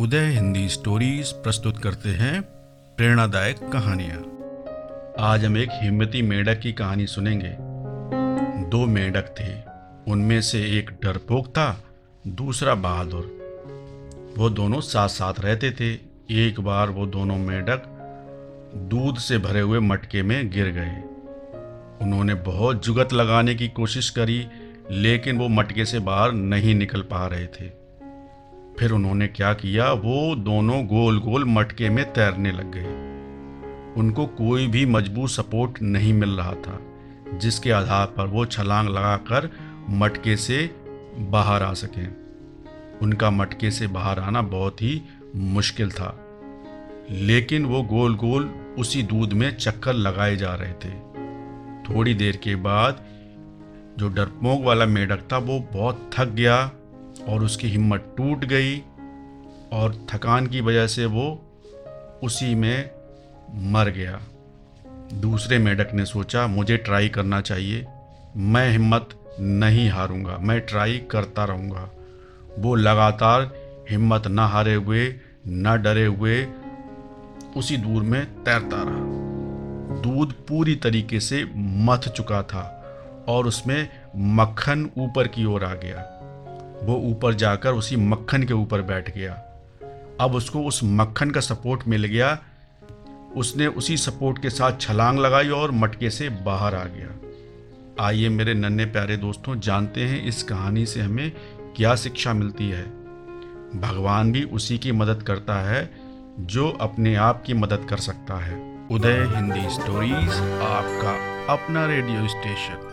उदय Hindi stories प्रस्तुत करते हैं प्रेरणादायक कहानियाँ। आज हम एक हिम्मती मेंढक की कहानी सुनेंगे। दो मेंढक थे, उनमें से एक डरपोक था, दूसरा बहादुर। वो दोनों साथ साथ रहते थे। एक बार वो दोनों मेंढक दूध से भरे हुए मटके में गिर गए। उन्होंने बहुत जुगत लगाने की कोशिश करी, लेकिन वो मटके से बाहर नहीं निकल पा रहे थे। फिर उन्होंने क्या किया, वो दोनों गोल गोल मटके में तैरने लग गए। उनको कोई भी मजबूत सपोर्ट नहीं मिल रहा था, जिसके आधार पर वो छलांग लगाकर मटके से बाहर आ सकें। उनका मटके से बाहर आना बहुत ही मुश्किल था, लेकिन वो गोल गोल उसी दूध में चक्कर लगाए जा रहे थे। थोड़ी देर के बाद जो डरपोक वाला मेंढक था, वो बहुत थक गया और उसकी हिम्मत टूट गई और थकान की वजह से वो उसी में मर गया। दूसरे मेंढक ने सोचा, मुझे ट्राई करना चाहिए, मैं हिम्मत नहीं हारूंगा, मैं ट्राई करता रहूंगा। वो लगातार हिम्मत ना हारे हुए, ना डरे हुए उसी दूर में तैरता रहा। दूध पूरी तरीके से मथ चुका था और उसमें मक्खन ऊपर की ओर आ गया। वो ऊपर जाकर उसी मक्खन के ऊपर बैठ गया। अब उसको उस मक्खन का सपोर्ट मिल गया। उसने उसी सपोर्ट के साथ छलांग लगाई और मटके से बाहर आ गया। आइए मेरे नन्हे प्यारे दोस्तों, जानते हैं इस कहानी से हमें क्या शिक्षा मिलती है। भगवान भी उसी की मदद करता है जो अपने आप की मदद कर सकता है। उदय हिंदी स्टोरीज, आपका अपना रेडियो स्टेशन।